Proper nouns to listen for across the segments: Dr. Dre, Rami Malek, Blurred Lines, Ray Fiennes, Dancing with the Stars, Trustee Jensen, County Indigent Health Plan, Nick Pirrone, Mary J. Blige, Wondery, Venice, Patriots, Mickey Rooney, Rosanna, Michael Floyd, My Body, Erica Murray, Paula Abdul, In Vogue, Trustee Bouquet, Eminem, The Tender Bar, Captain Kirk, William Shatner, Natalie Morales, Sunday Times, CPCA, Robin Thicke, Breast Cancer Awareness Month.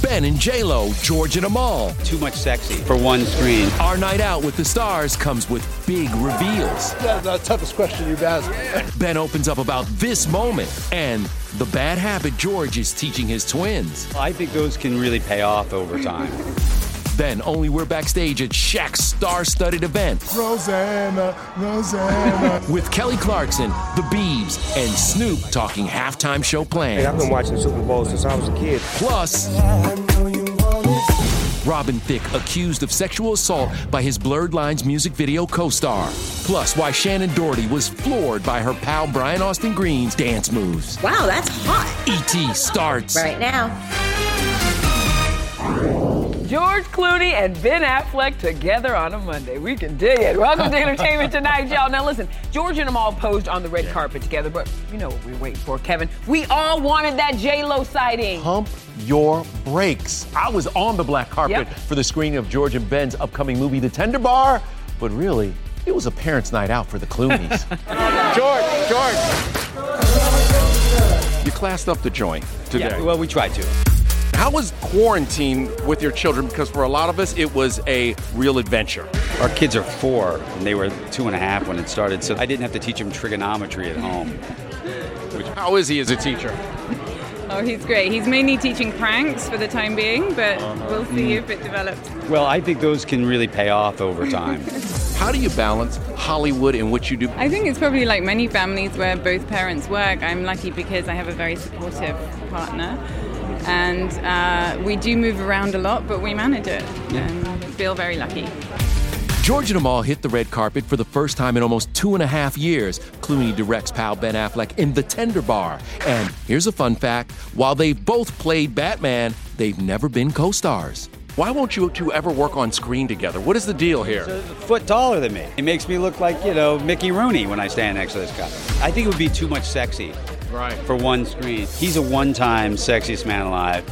Ben and JLo, George and Amal. Too much sexy for one screen. Our night out with the stars comes with big reveals. That's the toughest question you've asked. Yeah. Ben opens up about this moment and the bad habit George is teaching his twins. I think those can really pay off over time. Then only we're backstage at Shaq's star-studded event. Rosanna. With Kelly Clarkson, The Beeves, and Snoop talking halftime show plans. Hey, I've been watching the Super Bowl since I was a kid. Plus, Robin Thicke accused of sexual assault by his Blurred Lines music video co-star. Plus, why Shannen Doherty was floored by her pal Brian Austin Green's dance moves. Wow, that's hot. E.T. starts right now. George Clooney and Ben Affleck together on a Monday. We can dig it. Welcome to Entertainment Tonight, y'all. Now, listen, George and Amal posed on the red carpet together, but you know what we were waiting for, Kevin. We all wanted that JLo sighting. Hump your brakes. I was on the black carpet for the screening of George and Ben's upcoming movie, The Tender Bar, but really, it was a parents' night out for the Clooneys. George. You classed up the joint today. Yeah, well, we tried to. How was quarantine with your children? Because for a lot of us, it was a real adventure. Our kids are 4, and they were 2.5 when it started, so I didn't have to teach them trigonometry at home. How is he as a teacher? Oh, he's great. He's mainly teaching pranks for the time being, but we'll see if it develops. Well, I think those can really pay off over time. How do you balance Hollywood and what you do? I think it's probably like many families where both parents work. I'm lucky because I have a very supportive partner. And we do move around a lot, but we manage it and feel very lucky. George and Amal hit the red carpet for the first time in almost 2.5 years. Clooney directs pal Ben Affleck in The Tender Bar. And here's a fun fact. While they've both played Batman, they've never been co-stars. Why won't you two ever work on screen together? What is the deal here? He's a foot taller than me. It makes me look like, you know, Mickey Rooney when I stand next to this guy. I think it would be too much sexy. Right. For one screen. He's a one-time Sexiest Man Alive,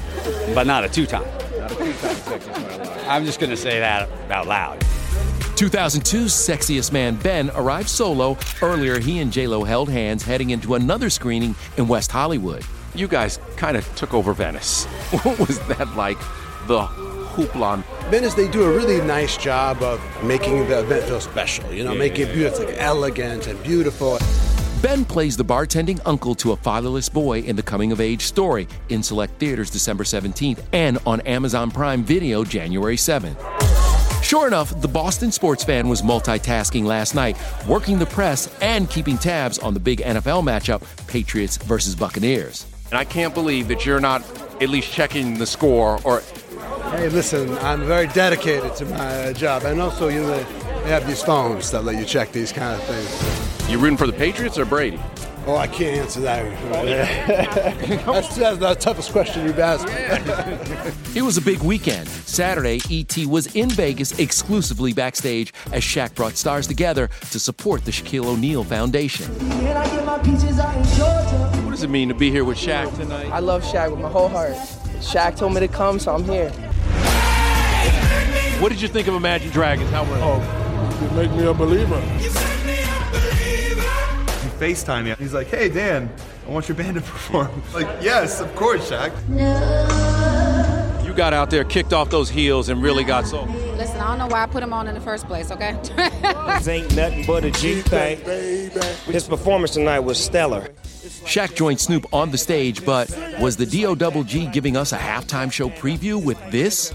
but not a two-time. Not a two-time Sexiest Man Alive. I'm just going to say that out loud. 2002's Sexiest Man Ben arrived solo. Earlier, he and JLo held hands heading into another screening in West Hollywood. You guys kind of took over Venice. What was that like? The hoopla. Venice, they do a really nice job of making the event feel special, you know, making it beautiful, like elegant and beautiful. Ben plays the bartending uncle to a fatherless boy in The Coming-of-Age Story, in select theaters December 17th and on Amazon Prime Video January 7th. Sure enough, the Boston sports fan was multitasking last night, working the press and keeping tabs on the big NFL matchup, Patriots versus Buccaneers. And I can't believe that you're not at least checking the score or... Hey, listen, I'm very dedicated to my job. And also, you know, they have these phones that let you check these kind of things. You rooting for the Patriots or Brady? Oh, I can't answer that. That's the toughest question you've asked me. It was a big weekend. Saturday, E.T. was in Vegas exclusively backstage as Shaq brought stars together to support the Shaquille O'Neal Foundation. Can I get my peaches out in Georgia? What does it mean to be here with Shaq tonight? I love Shaq with my whole heart. Shaq told me to come, so I'm here. What did you think of Imagine Dragons? How was it? Oh, you make me a believer. FaceTime me. He's like, hey, Dan, I want your band to perform. Like, yes, of course, Shaq. No. You got out there, kicked off those heels, and really got sold. Listen, I don't know why I put them on in the first place, okay? This ain't nothing but a G thing. His performance tonight was stellar. Shaq joined Snoop on the stage, but was the D-O-double-G giving us a halftime show preview with this?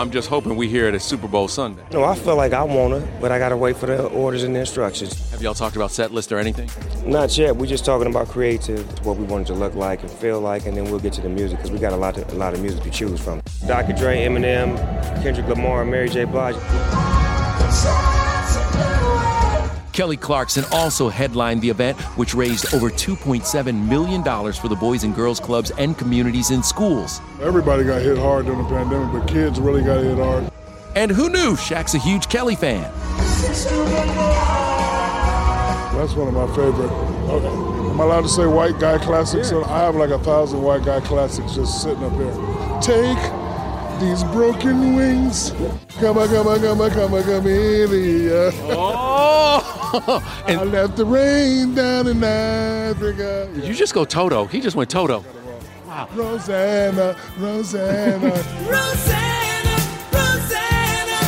I'm just hoping we hear it at Super Bowl Sunday. No, I feel like I want it, but I got to wait for the orders and the instructions. Have y'all talked about set list or anything? Not yet. We're just talking about creative, what we want it to look like and feel like, and then we'll get to the music because we got a lot of music to choose from. Dr. Dre, Eminem, Kendrick Lamar, Mary J. Blige. Kelly Clarkson also headlined the event, which raised over $2.7 million for the Boys and Girls Clubs and communities in schools. Everybody got hit hard during the pandemic, but kids really got hit hard. And who knew Shaq's a huge Kelly fan? That's one of my favorite. I'm allowed to say white guy classics, so I have like 1,000 white guy classics just sitting up here. Take these broken wings. Come on, come on, come on, come on, come here. Oh! I left the rain down in Africa. Yeah. You just go Toto. He just went Toto. Wow. Rosanna, Rosanna. Rosanna, Rosanna.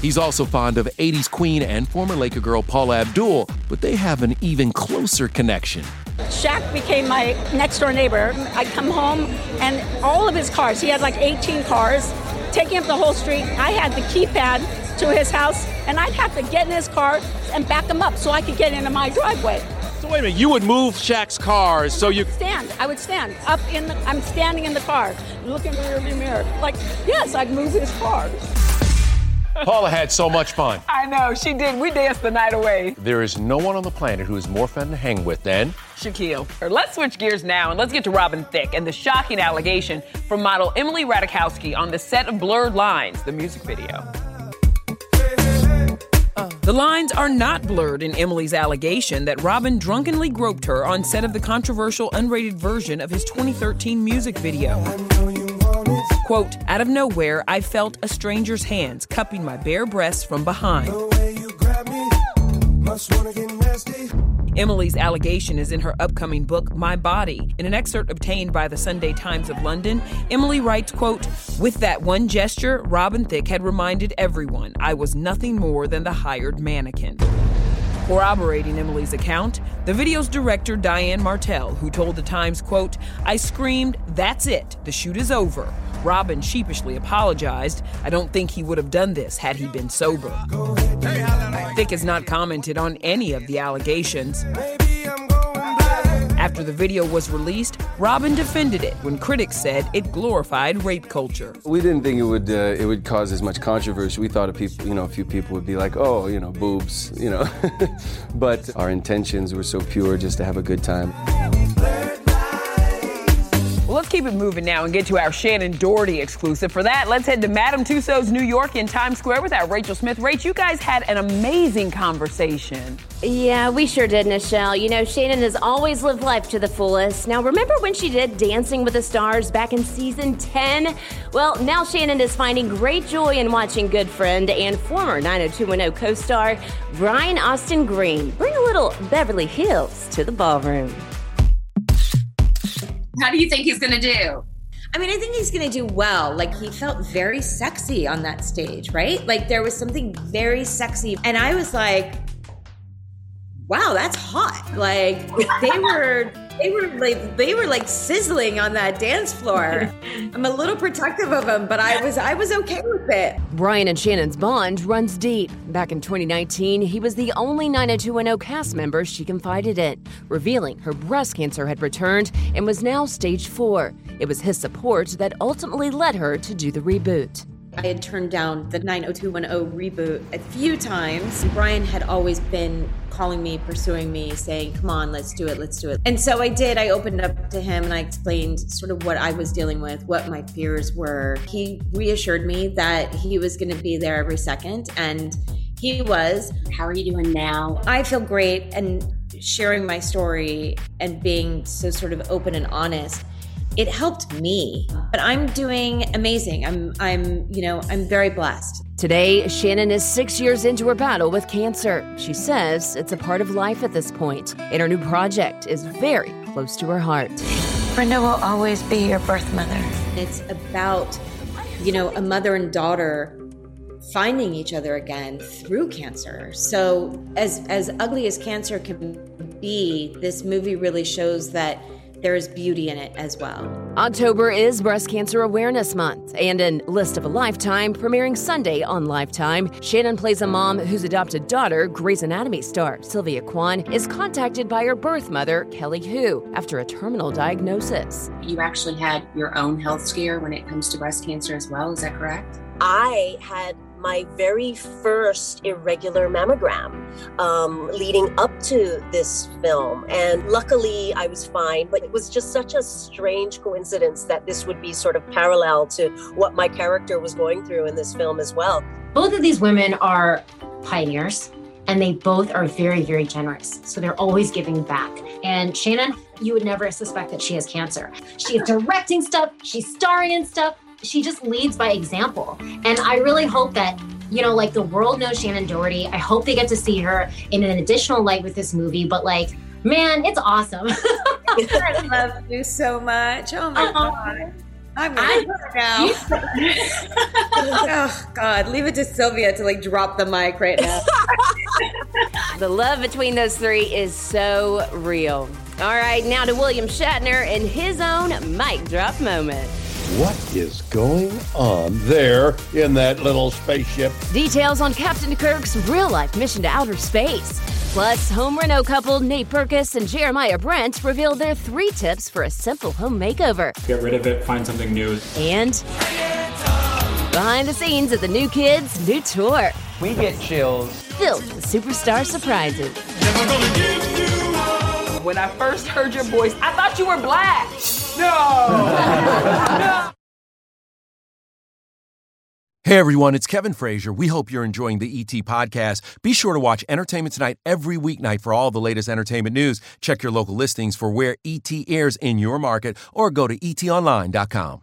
He's also fond of 80s queen and former Laker girl Paula Abdul, but they have an even closer connection. Shaq became my next-door neighbor. I'd come home, and all of his cars, he had like 18 cars, taking up the whole street. I had the keypad to his house, and I'd have to get in his car and back him up so I could get into my driveway. So wait a minute, you would move Shaq's cars so you... I would stand up in the... I'm standing in the car, looking in the rearview mirror. Like, yes, I'd move his cars. Paula had so much fun. I know, she did. We danced the night away. There is no one on the planet who is more fun to hang with than... Shaquille. Let's switch gears now and let's get to Robin Thicke and the shocking allegation from model Emily Ratajkowski on the set of Blurred Lines, the music video. The lines are not blurred in Emily's allegation that Robin drunkenly groped her on set of the controversial unrated version of his 2013 music video. Quote, out of nowhere, I felt a stranger's hands cupping my bare breasts from behind. Emily's allegation is in her upcoming book, My Body. In an excerpt obtained by the Sunday Times of London, Emily writes, quote, with that one gesture, Robin Thicke had reminded everyone I was nothing more than the hired mannequin. Corroborating Emily's account, the video's director, Diane Martel, who told the Times, quote, I screamed, that's it, the shoot is over. Robin sheepishly apologized. I don't think he would have done this had he been sober. Thicke has not commented on any of the allegations. After the video was released, Robin defended it when critics said it glorified rape culture. We didn't think it would cause as much controversy. We thought a few people would be like, oh, you know, boobs, you know. But our intentions were so pure, just to have a good time. Let's keep it moving now and get to our Shannen Doherty exclusive. For that, let's head to Madame Tussauds, New York, in Times Square with our Rachel Smith. Rach, you guys had an amazing conversation. Yeah, we sure did, Nichelle. You know, Shannen has always lived life to the fullest. Now, remember when she did Dancing with the Stars back in season 10? Well, now Shannen is finding great joy in watching good friend and former 90210 co-star Brian Austin Green bring a little Beverly Hills to the ballroom. How do you think he's going to do? I mean, I think he's going to do well. Like, he felt very sexy on that stage, right? Like, there was something very sexy. And I was like, wow, that's hot. Like they were like sizzling on that dance floor. I'm a little protective of them, but I was okay with it. Brian and Shannen's bond runs deep. Back in 2019, he was the only 90210 cast member she confided in, revealing her breast cancer had returned and was now stage 4. It was his support that ultimately led her to do the reboot. I had turned down the 90210 reboot a few times. Brian had always been calling me, pursuing me, saying, come on, let's do it. And so I did. I opened up to him and I explained sort of what I was dealing with, what my fears were. He reassured me that he was going to be there every second, and he was. How are you doing now? I feel great, and sharing my story and being so sort of open and honest, it helped me, but I'm doing amazing. I'm very blessed. Today, Shannen is 6 years into her battle with cancer. She says it's a part of life at this point, and her new project is very close to her heart. Brenda will always be your birth mother. It's about, a mother and daughter finding each other again through cancer. So as ugly as cancer can be, this movie really shows that there is beauty in it as well. October is Breast Cancer Awareness Month, and in List of a Lifetime, premiering Sunday on Lifetime, Shannen plays a mom whose adopted daughter, Grey's Anatomy star Sylvia Kwan, is contacted by her birth mother, Kelly Hu, after a terminal diagnosis. You actually had your own health scare when it comes to breast cancer as well, is that correct? I had my very first irregular mammogram leading up to this film. And luckily I was fine, but it was just such a strange coincidence that this would be sort of parallel to what my character was going through in this film as well. Both of these women are pioneers, and they both are very, very generous. So they're always giving back. And Shannen, you would never suspect that she has cancer. She is directing stuff, she's starring in stuff. She just leads by example. And I really hope that, the world knows Shannen Doherty. I hope they get to see her in an additional light with this movie. But it's awesome. I love you so much. Oh, my God. I'm ready now. Oh, God. Leave it to Sylvia to drop the mic right now. The love between those three is so real. All right, now to William Shatner and his own mic drop moment. What is going on there in that little spaceship? Details on Captain Kirk's real-life mission to outer space. Plus, home reno couple Nate Berkus and Jeremiah Brent reveal their 3 tips for a simple home makeover. Get rid of it, find something new. And behind the scenes of the new kids' new tour. We get chills. Filled with superstar surprises. When I first heard your voice, I thought you were black. No! No! Hey everyone, it's Kevin Frazier. We hope you're enjoying the ET podcast. Be sure to watch Entertainment Tonight every weeknight for all the latest entertainment news. Check your local listings for where ET airs in your market or go to etonline.com.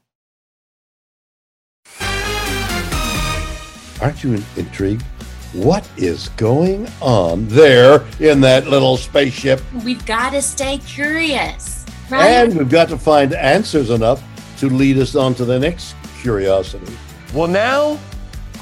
Aren't you intrigued? What is going on there in that little spaceship? We've got to stay curious, right? And we've got to find answers enough to lead us on to the next curiosity. Well, now,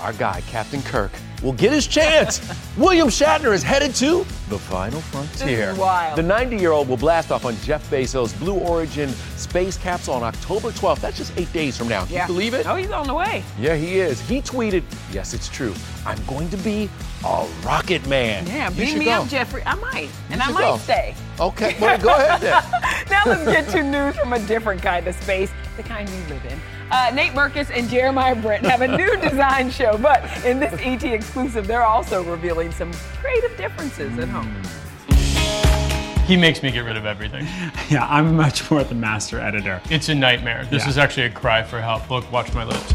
our guy, Captain Kirk, will get his chance. William Shatner is headed to the final frontier. This is wild. The 90-year-old will blast off on Jeff Bezos' Blue Origin space capsule on October 12th. That's just 8 days from now. Can you believe it? Oh, he's on the way. Yeah, he is. He tweeted, yes, it's true. I'm going to be a rocket man. Yeah, bring me up, Jeffrey. I might. And I might stay. Okay, well, go ahead then. Now let's get to news from a different kind of space, the kind you live in. Nate Berkus and Jeremiah Brent have a new design show, but in this ET exclusive, they're also revealing some creative differences at home. He makes me get rid of everything. Yeah, I'm much more the master editor. It's a nightmare. This is actually a cry for help. Look, watch my lips.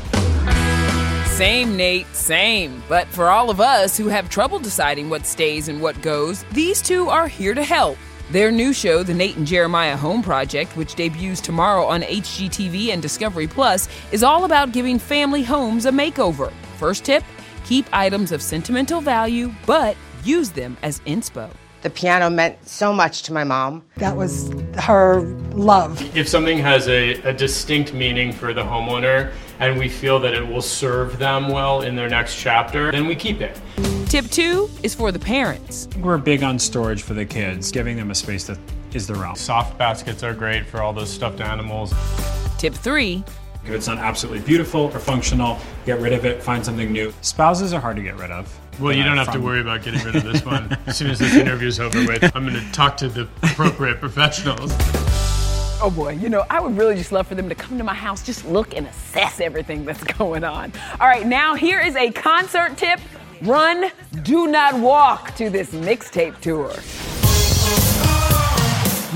Same, Nate, same. But for all of us who have trouble deciding what stays and what goes, these two are here to help. Their new show, The Nate and Jeremiah Home Project, which debuts tomorrow on HGTV and Discovery Plus, is all about giving family homes a makeover. First tip, keep items of sentimental value, but use them as inspo. The piano meant so much to my mom. That was her love. If something has a distinct meaning for the homeowner and we feel that it will serve them well in their next chapter, then we keep it. Tip two is for the parents. We're big on storage for the kids, giving them a space that is their own. Soft baskets are great for all those stuffed animals. Tip three. If it's not absolutely beautiful or functional, get rid of it, find something new. Spouses are hard to get rid of. Well, you don't have to worry about getting rid of this one. As soon as this interview's over with, I'm going to talk to the appropriate professionals. Oh, boy. You know, I would really just love for them to come to my house, just look and assess everything that's going on. All right, now here is a concert tip. Run, do not walk to this mixtape tour.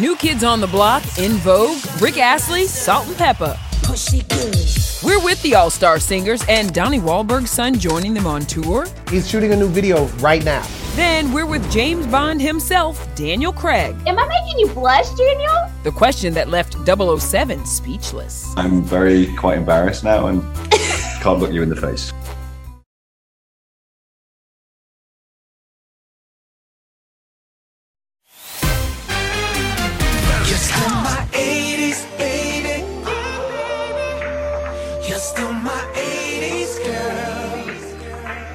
New Kids on the Block, In Vogue, Rick Astley, Salt and Peppa. Pushy good. We're with the All-Star Singers and Donnie Wahlberg's son joining them on tour. He's shooting a new video right now. Then we're with James Bond himself, Daniel Craig. Am I making you blush, Daniel? The question that left 007 speechless. I'm quite embarrassed now and can't look you in the face.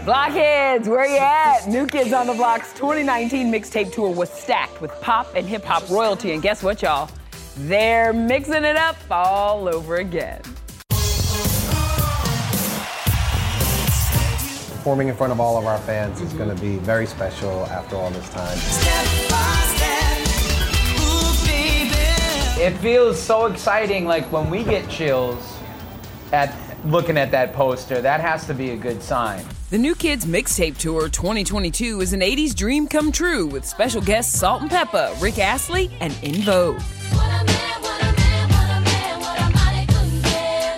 Blockheads, where you at? New Kids on the Block's 2019 mixtape tour was stacked with pop and hip-hop royalty, and guess what, y'all? They're mixing it up all over again. Performing in front of all of our fans is going to be very special after all this time. Step by step, ooh, baby. It feels so exciting, like when we get chills at looking at that poster. That has to be a good sign. The New Kids Mixtape Tour 2022 is an 80s dream come true with special guests Salt and Peppa, Rick Astley, and In Vogue.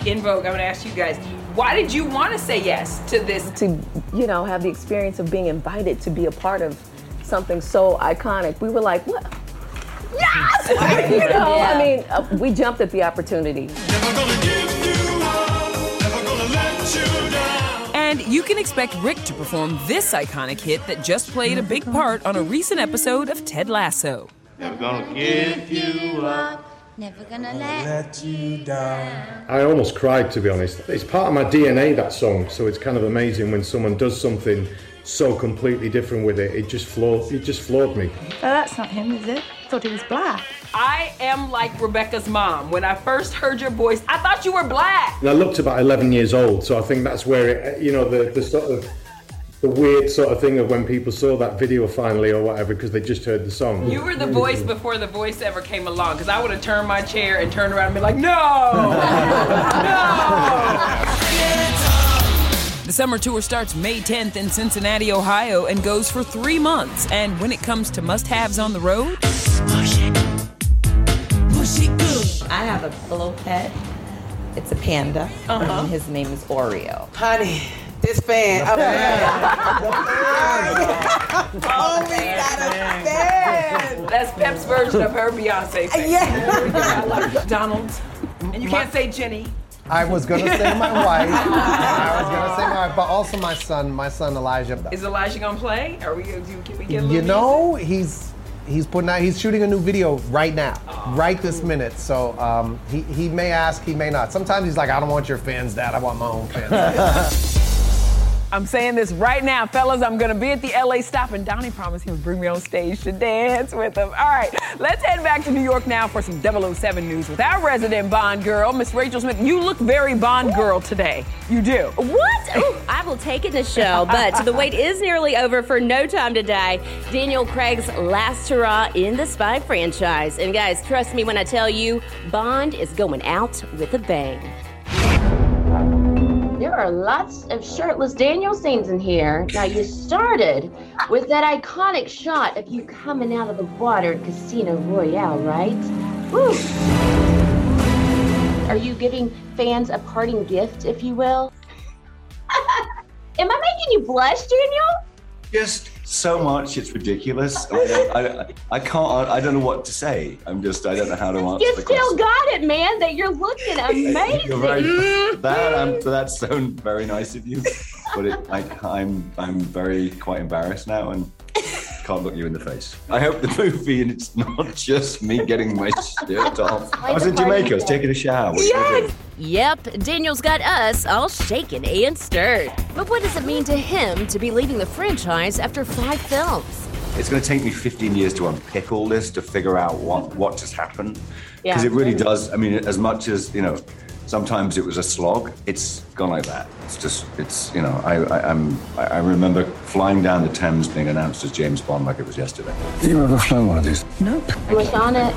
In Vogue, I'm going to ask you guys, why did you want to say yes to this? To, you know, have the experience of being invited to be a part of something so iconic. We were like, what? Yes! You know, yeah. I mean, we jumped at the opportunity. And you can expect Rick to perform this iconic hit that just played a big part on a recent episode of Ted Lasso. Never gonna give you up, never gonna let you down. I almost cried, to be honest. It's part of my DNA, that song, so it's kind of amazing when someone does something so completely different with it. It just floored me. Oh, that's not him, is it? I thought he was black. I am like Rebecca's mom. When I first heard your voice, I thought you were black. And I looked about 11 years old, so I think that's where it, you know, the sort of the weird sort of thing of when people saw that video finally or whatever because they just heard the song. You were the voice before the voice ever came along, because I would have turned my chair and turned around and be like, no! The summer tour starts May 10th in Cincinnati, Ohio, and goes for 3 months. And when it comes to must-haves on the road, I have a pillow pet. It's a panda. Uh-huh. And his name is Oreo. Honey, this fan. Oh, we got a fan. That's Pep's version of her Beyonce fan. Yeah. Like Donald. And you can't say Jenny. I was going to say my wife. I was going to say my wife, but also my son Elijah. Is Elijah going to play? Can we get a little music? He's putting out. He's shooting a new video right now, right this minute. So he may ask, he may not. Sometimes he's like, I don't want your fans, Dad. I want my own fans. I'm saying this right now, fellas. I'm going to be at the LA stop, and Donnie promised he would bring me on stage to dance with him. All right, let's head back to New York now for some 007 news with our resident Bond girl, Miss Rachel Smith. You look very Bond girl today. You do. What? Ooh, I will take it, Nichelle, but the wait is nearly over for No Time to Die, Daniel Craig's last hurrah in the Spy franchise. And guys, trust me when I tell you, Bond is going out with a bang. There are lots of shirtless Daniel scenes in here. Now, you started with that iconic shot of you coming out of the water at Casino Royale, right? Woo! Are you giving fans a parting gift, if you will? Am I making you blush, Daniel? Just so much, it's ridiculous. I don't know what to say. I don't know how to answer the question. You still got it, man, that you're looking amazing. You're very, that's so very nice of you. But I'm very quite embarrassed now and can't look you in the face. I hope the movie, and it's not just me getting my shirt off. I was in Jamaica, I was taking a shower. Yes! Yep, Daniel's got us all shaken and stirred. But what does it mean to him to be leaving the franchise after 5 films? It's going to take me 15 years to unpick all this, to figure out what has happened. Because it really does, I mean, as much as, you know, sometimes it was a slog, it's gone like that. It's just, it's, you know, I remember flying down the Thames being announced as James Bond like it was yesterday. Have you ever flown one of these? Nope. Rosanna,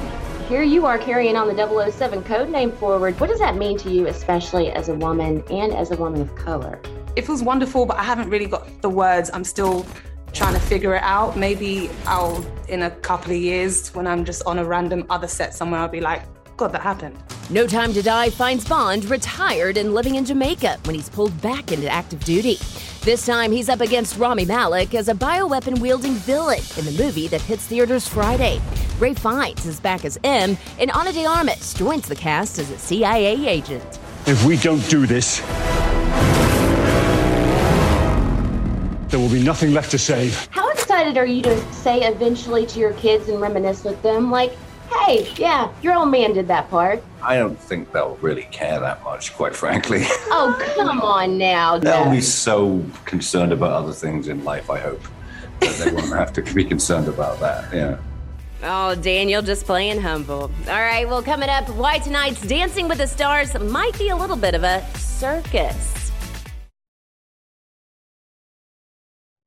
here you are carrying on the 007 code name forward. What does that mean to you, especially as a woman and as a woman of color? It feels wonderful, but I haven't really got the words. I'm still trying to figure it out. Maybe I'll, in a couple of years, when I'm just on a random other set somewhere, I'll be like, God, that happened. No Time to Die finds Bond retired and living in Jamaica when he's pulled back into active duty. This time, he's up against Rami Malek as a bioweapon-wielding villain in the movie that hits theaters Friday. Ray Fiennes is back as M, and Ana de Armas joins the cast as a CIA agent. If we don't do this, there will be nothing left to save. How excited are you to say eventually to your kids and reminisce with them, like, hey, yeah, your old man did that part? I don't think they'll really care that much, quite frankly. Oh, come on now. They'll be so concerned about other things in life, I hope, that they won't have to be concerned about that, yeah. Oh, Daniel just playing humble. All right, well, coming up, why tonight's Dancing with the Stars might be a little bit of a circus.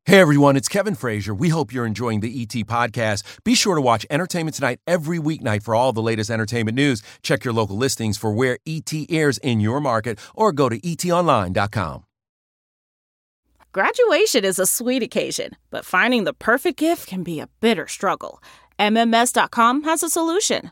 Hey, everyone, it's Kevin Frazier. We hope you're enjoying the ET podcast. Be sure to watch Entertainment Tonight every weeknight for all the latest entertainment news. Check your local listings for where ET airs in your market or go to etonline.com. Graduation is a sweet occasion, but finding the perfect gift can be a bitter struggle. MMS.com has a solution.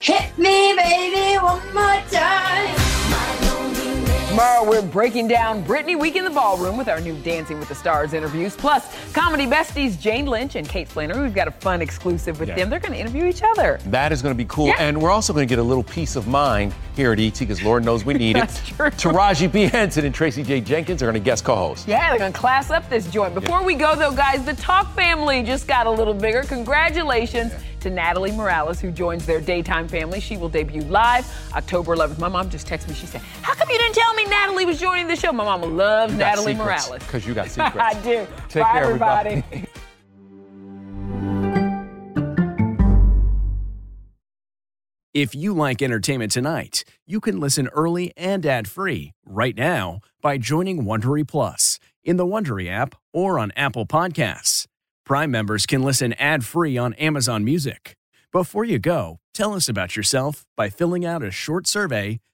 Hit me, baby, one more time. Tomorrow we're breaking down Britney Week in the Ballroom with our new Dancing with the Stars interviews. Plus, comedy besties Jane Lynch and Kate Flannery. We've got a fun exclusive with them. They're going to interview each other. That is going to be cool. Yeah. And we're also going to get a little peace of mind here at ET because Lord knows we need That's it. That's true. Taraji P. Henson and Tracy J. Jenkins are going to guest co-host. Yeah, they're going to class up this joint. Before we go, though, guys, the Talk family just got a little bigger. Congratulations to Natalie Morales, who joins their daytime family. She will debut live October 11th. My mom just texted me. She said, how come you didn't tell me Natalie was joining the show? My mama loves Natalie Morales. Because you got secrets. I do. Take care, everybody. If you like Entertainment Tonight, you can listen early and ad-free right now by joining Wondery Plus in the Wondery app or on Apple Podcasts. Prime members can listen ad-free on Amazon Music. Before you go, tell us about yourself by filling out a short survey